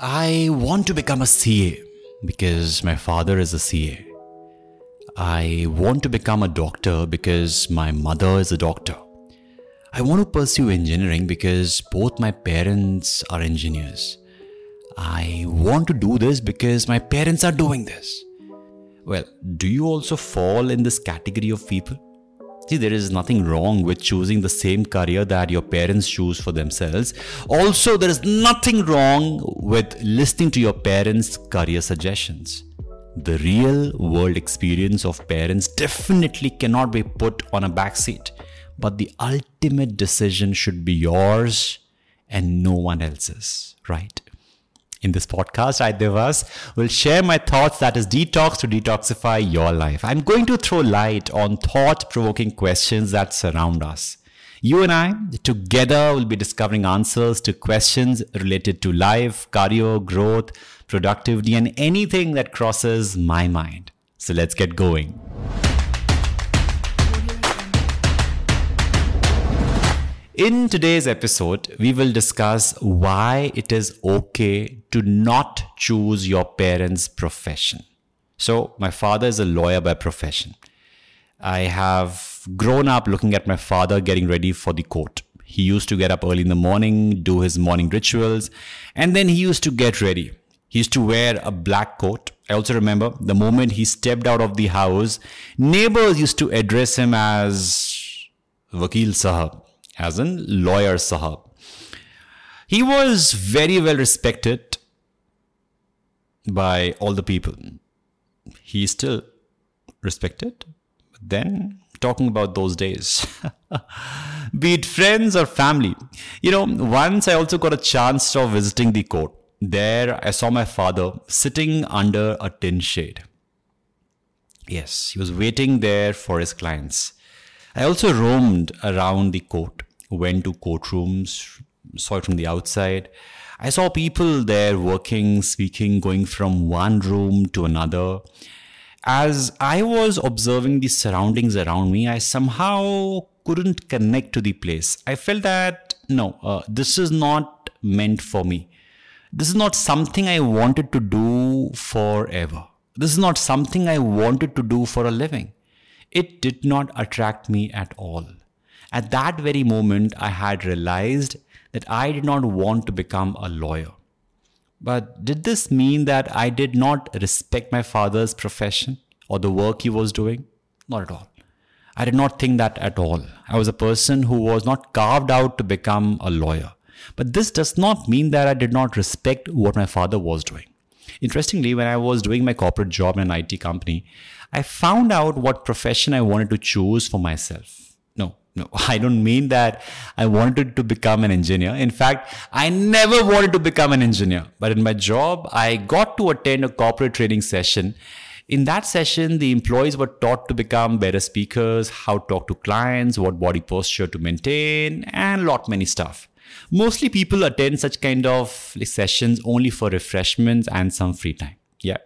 I want to become a CA because my father is a CA. I want to become a doctor because my mother is a doctor. I want to pursue engineering because both my parents are engineers. I want to do this because my parents are doing this. Well, do you also fall in this category of people? See, there is nothing wrong with choosing the same career that your parents choose for themselves. Also, there is nothing wrong with listening to your parents' career suggestions. The real world experience of parents definitely cannot be put on a backseat. But the ultimate decision should be yours and no one else's, right? In this podcast, I, Devas, will share my thoughts that is detox to detoxify your life. I'm going to throw light on thought-provoking questions that surround us. You and I together will be discovering answers to questions related to life, career, growth, productivity, and anything that crosses my mind. So let's get going. In today's episode, we will discuss why it is okay to not choose your parents' profession. So, my father is a lawyer by profession. I have grown up looking at my father getting ready for the court. He used to get up early in the morning, do his morning rituals, and then he used to get ready. He used to wear a black coat. I also remember the moment he stepped out of the house, neighbors used to address him as Vakil Sahab. As in lawyer Sahab. He was very well respected by all the people. He is still respected. But then, talking about those days, be it friends or family. Once I also got a chance of visiting the court. There, I saw my father sitting under a tin shade. Yes, he was waiting there for his clients. I also roamed around the court. Went to courtrooms, saw it from the outside. I saw people there working, speaking, going from one room to another. As I was observing the surroundings around me, I somehow couldn't connect to the place. I felt that, this is not meant for me. This is not something I wanted to do forever. This is not something I wanted to do for a living. It did not attract me at all. At that very moment, I had realized that I did not want to become a lawyer. But did this mean that I did not respect my father's profession or the work he was doing? Not at all. I did not think that at all. I was a person who was not carved out to become a lawyer. But this does not mean that I did not respect what my father was doing. Interestingly, when I was doing my corporate job in an IT company, I found out what profession I wanted to choose for myself. No, I don't mean that I wanted to become an engineer. In fact, I never wanted to become an engineer. But in my job, I got to attend a corporate training session. In that session, the employees were taught to become better speakers, how to talk to clients, what body posture to maintain, and many stuff. Mostly people attend such kind of sessions only for refreshments and some free time. Yeah.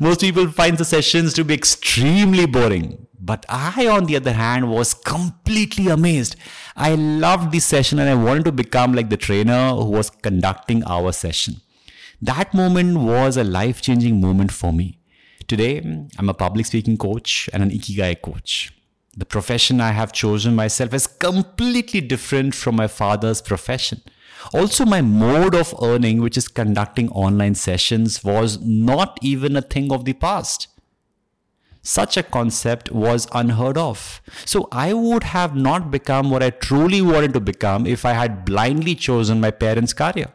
Most people find the sessions to be extremely boring. But I, on the other hand, was completely amazed. I loved the session and I wanted to become like the trainer who was conducting our session. That moment was a life-changing moment for me. Today, I'm a public speaking coach and an Ikigai coach. The profession I have chosen myself is completely different from my father's profession. Also, my mode of earning, which is conducting online sessions, was not even a thing of the past. Such a concept was unheard of. So I would have not become what I truly wanted to become if I had blindly chosen my parents' career.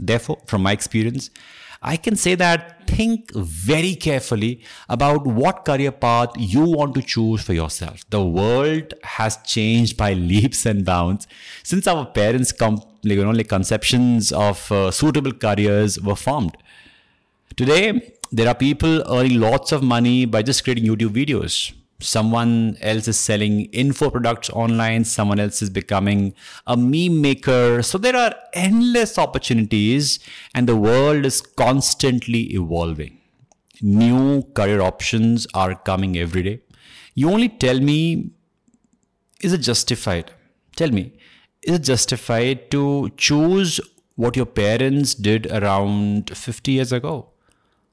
Therefore, from my experience, I can say that think very carefully about what career path you want to choose for yourself. The world has changed by leaps and bounds since our parents' conceptions of suitable careers were formed. Today, there are people earning lots of money by just creating YouTube videos. Someone else is selling info products online. Someone else is becoming a meme maker. So there are endless opportunities and the world is constantly evolving. New career options are coming every day. You only tell me, is it justified? Tell me, is it justified to choose what your parents did around 50 years ago.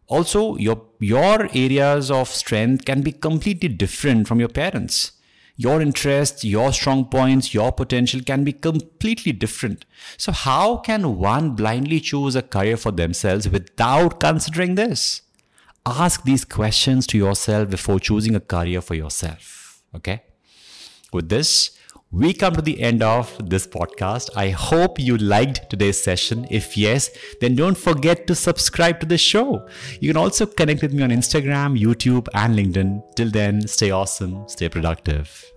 Also, your areas of strength can be completely different from your parents. Your interests, your strong points, your potential can be completely different. So how can one blindly choose a career for themselves without considering this? Ask these questions to yourself before choosing a career for yourself. Okay? With this, we come to the end of this podcast. I hope you liked today's session. If yes, then don't forget to subscribe to the show. You can also connect with me on Instagram, YouTube, and LinkedIn. Till then, stay awesome, stay productive.